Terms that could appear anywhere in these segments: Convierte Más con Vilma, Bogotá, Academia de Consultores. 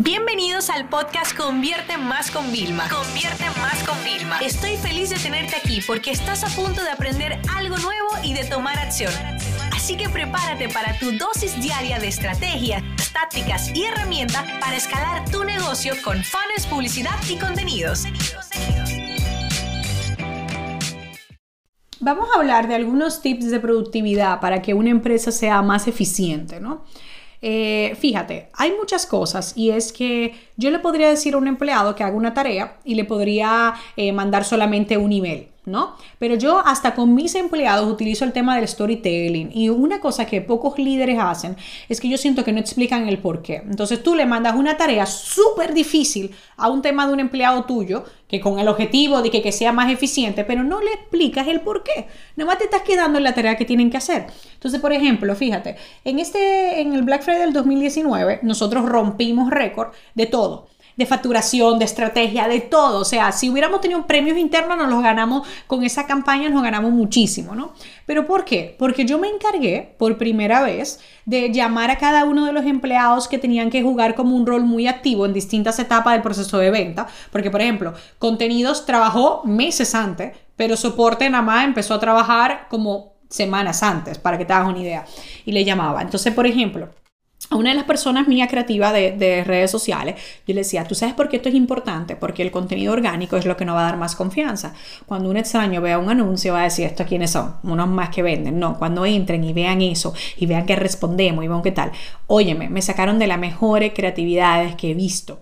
Bienvenidos al podcast Convierte Más con Vilma. Convierte Más con Vilma. Estoy feliz de tenerte aquí porque estás a punto de aprender algo nuevo y de tomar acción. Así que prepárate para tu dosis diaria de estrategias, tácticas y herramientas para escalar tu negocio con funnels, publicidad y contenidos. Vamos a hablar de algunos tips de productividad para que una empresa sea más eficiente, ¿no? Fíjate, hay muchas cosas y es que yo le podría decir a un empleado que haga una tarea y le podría mandar solamente un email, ¿no? Pero yo hasta con mis empleados utilizo el tema del storytelling y una cosa que pocos líderes hacen es que yo siento que no explican el por qué. Entonces tú le mandas una tarea súper difícil a un tema de un empleado tuyo que con el objetivo de que sea más eficiente, pero no le explicas el por qué. Nomás te estás quedando en la tarea que tienen que hacer. Entonces, por ejemplo, fíjate, en el Black Friday del 2019 nosotros rompimos récord de todo. De facturación, de estrategia, de todo. O sea, si hubiéramos tenido premios internos, nos los ganamos con esa campaña, nos ganamos muchísimo, ¿no? ¿Pero por qué? Porque yo me encargué por primera vez de llamar a cada uno de los empleados que tenían que jugar como un rol muy activo en distintas etapas del proceso de venta. Porque, por ejemplo, contenidos trabajó meses antes, pero soporte nada más empezó a trabajar como semanas antes, para que te hagas una idea. Y le llamaba. Entonces, por ejemplo, a una de las personas mía creativa de redes sociales, yo le decía, ¿tú sabes por qué esto es importante? Porque el contenido orgánico es lo que nos va a dar más confianza. Cuando un extraño vea un anuncio va a decir, ¿estos quiénes son? Unos más que venden. No, cuando entren y vean eso, y vean que respondemos, y vean qué tal. Óyeme, me sacaron de las mejores creatividades que he visto.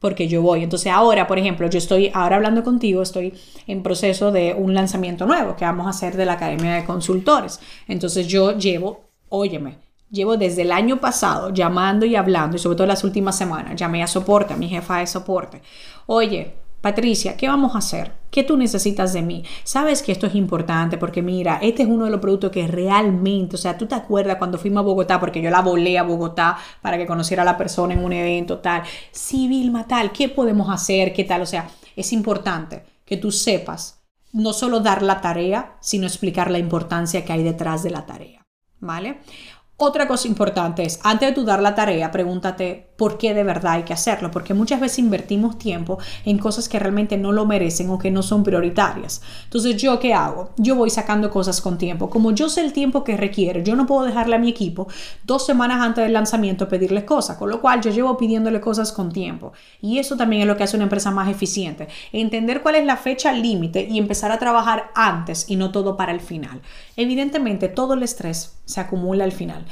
Porque yo voy. Entonces ahora, por ejemplo, yo estoy ahora hablando contigo, estoy en proceso de un lanzamiento nuevo que vamos a hacer de la Academia de Consultores. Entonces yo llevo, óyeme, llevo desde el año pasado llamando y hablando, y sobre todo las últimas semanas. Llamé a soporte, a mi jefa de soporte. Oye, Patricia, ¿qué vamos a hacer? ¿Qué tú necesitas de mí? Sabes que esto es importante porque mira, este es uno de los productos que realmente, o sea, tú te acuerdas cuando fuimos a Bogotá, porque yo la volé a Bogotá para que conociera a la persona en un evento tal. Sí, Vilma, tal, ¿qué podemos hacer? ¿Qué tal? O sea, es importante que tú sepas no solo dar la tarea, sino explicar la importancia que hay detrás de la tarea, ¿vale? Otra cosa importante es, antes de tú dar la tarea, pregúntate por qué de verdad hay que hacerlo, porque muchas veces invertimos tiempo en cosas que realmente no lo merecen o que no son prioritarias. Entonces, ¿yo qué hago? Yo voy sacando cosas con tiempo. Como yo sé el tiempo que requiere, yo no puedo dejarle a mi equipo 2 semanas antes del lanzamiento pedirles cosas, con lo cual yo llevo pidiéndole cosas con tiempo. Y eso también es lo que hace una empresa más eficiente. Entender cuál es la fecha límite y empezar a trabajar antes y no todo para el final. Evidentemente, todo el estrés se acumula al final.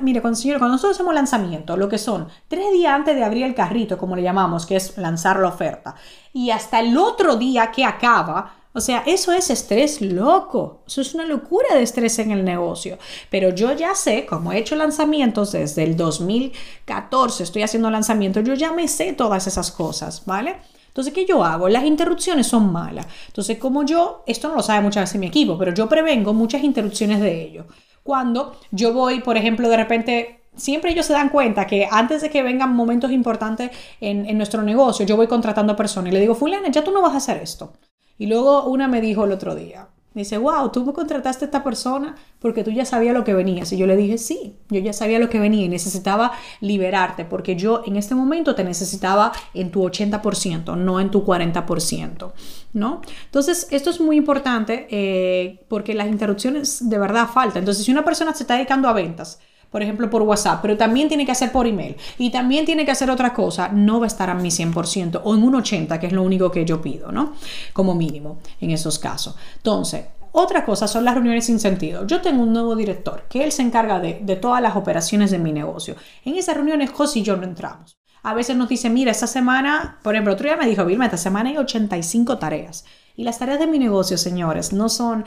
Mira, cuando nosotros hacemos lanzamiento, lo que son 3 días antes de abrir el carrito, como le llamamos, que es lanzar la oferta, y hasta el otro día que acaba, o sea, eso es estrés loco. Eso es una locura de estrés en el negocio. Pero yo ya sé, como he hecho lanzamientos desde el 2014, estoy haciendo lanzamientos, yo ya me sé todas esas cosas, ¿vale? Entonces, ¿qué yo hago? Las interrupciones son malas. Entonces, como yo, esto no lo sabe muchas veces mi equipo, pero yo prevengo muchas interrupciones de ellos. Cuando yo voy, por ejemplo, de repente, siempre ellos se dan cuenta que antes de que vengan momentos importantes en nuestro negocio, yo voy contratando a personas y le digo, fulana, ya tú no vas a hacer esto. Y luego una me dijo el otro día, me dice, wow, tú me contrataste a esta persona porque tú ya sabías lo que venías. Y yo le dije, sí, yo ya sabía lo que venía y necesitaba liberarte porque yo en este momento te necesitaba en tu 80%, no en tu 40%, ¿no? Entonces, esto es muy importante porque las interrupciones de verdad faltan. Entonces, si una persona se está dedicando a ventas, por ejemplo, por WhatsApp, pero también tiene que hacer por email y también tiene que hacer otra cosa, no va a estar a mi 100% o en un 80%, que es lo único que yo pido, ¿no? Como mínimo en esos casos. Entonces, otra cosa son las reuniones sin sentido. Yo tengo un nuevo director que él se encarga de todas las operaciones de mi negocio. En esas reuniones, José y yo no entramos. A veces nos dice, mira, esta semana, por ejemplo, otro día me dijo, Vilma, esta semana hay 85 tareas. Y las tareas de mi negocio, señores, no son,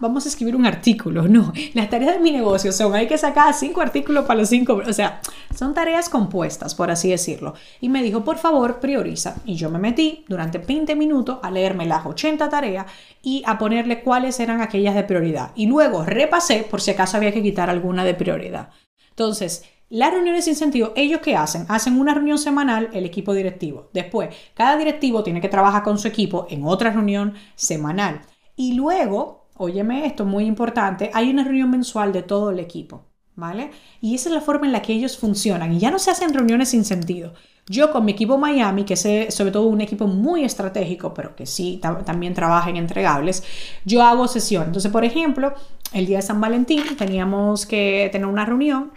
vamos a escribir un artículo. No, las tareas de mi negocio son, hay que sacar 5 artículos para los 5. O sea, son tareas compuestas, por así decirlo. Y me dijo, por favor, prioriza. Y yo me metí durante 20 minutos a leerme las 80 tareas y a ponerle cuáles eran aquellas de prioridad. Y luego repasé por si acaso había que quitar alguna de prioridad. Entonces, las reuniones sin sentido, ¿ellos qué hacen? Hacen una reunión semanal el equipo directivo. Después, cada directivo tiene que trabajar con su equipo en otra reunión semanal. Y luego, óyeme esto, muy importante, hay una reunión mensual de todo el equipo. ¿vale? Y esa es la forma en la que ellos funcionan. Y ya no se hacen reuniones sin sentido. Yo con mi equipo Miami, que es sobre todo un equipo muy estratégico, pero que sí también trabaja en entregables, yo hago sesión. Entonces, por ejemplo, el día de San Valentín teníamos que tener una reunión.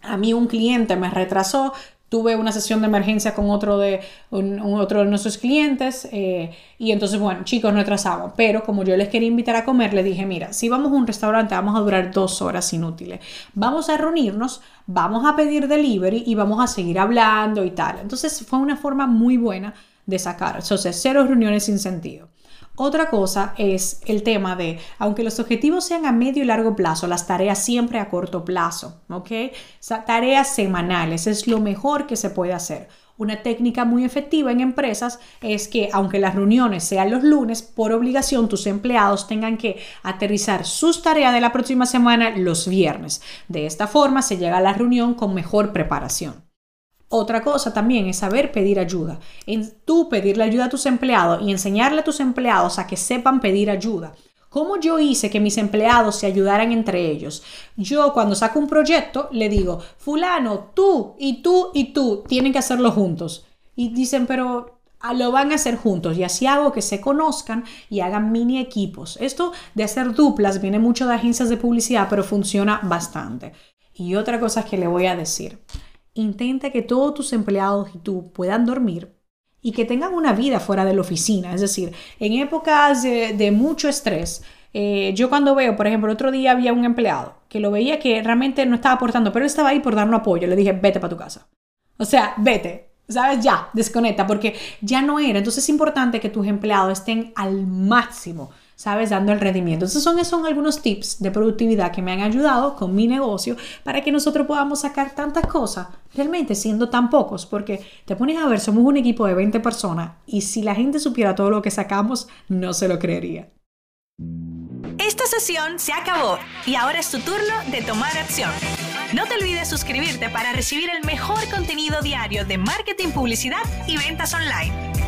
A mí un cliente me retrasó. Tuve una sesión de emergencia con otro de nuestros clientes y entonces, bueno, chicos, no atrasamos. Pero como yo les quería invitar a comer, les dije, mira, si vamos a un restaurante vamos a durar 2 horas inútiles. Vamos a reunirnos, vamos a pedir delivery y vamos a seguir hablando y tal. Entonces fue una forma muy buena de sacar. Entonces, 0 reuniones sin sentido. Otra cosa es el tema de, aunque los objetivos sean a medio y largo plazo, las tareas siempre a corto plazo, ¿ok? O sea, tareas semanales es lo mejor que se puede hacer. Una técnica muy efectiva en empresas es que, aunque las reuniones sean los lunes, por obligación tus empleados tengan que aterrizar sus tareas de la próxima semana los viernes. De esta forma se llega a la reunión con mejor preparación. Otra cosa también es saber pedir ayuda. Tú pedirle ayuda a tus empleados y enseñarle a tus empleados a que sepan pedir ayuda. ¿Cómo yo hice que mis empleados se ayudaran entre ellos? Yo cuando saco un proyecto le digo, fulano, tú y tú y tú tienen que hacerlo juntos. Y dicen, pero lo van a hacer juntos, y así hago que se conozcan y hagan mini equipos. Esto de hacer duplas viene mucho de agencias de publicidad, pero funciona bastante. Y otra cosa que le voy a decir. Intenta que todos tus empleados y tú puedan dormir y que tengan una vida fuera de la oficina. Es decir, en épocas de mucho estrés, yo cuando veo, por ejemplo, otro día había un empleado que lo veía que realmente no estaba aportando, pero él estaba ahí por darnos apoyo. Le dije, vete para tu casa. O sea, vete. ¿Sabes? Ya, desconecta, porque ya no era. Entonces es importante que tus empleados estén al máximo, ¿sabes? Dando el rendimiento. Entonces son algunos tips de productividad que me han ayudado con mi negocio para que nosotros podamos sacar tantas cosas, realmente siendo tan pocos, porque te pones a ver, somos un equipo de 20 personas y si la gente supiera todo lo que sacamos, no se lo creería. Esta sesión se acabó y ahora es tu turno de tomar acción. No te olvides suscribirte para recibir el mejor contenido diario de marketing, publicidad y ventas online.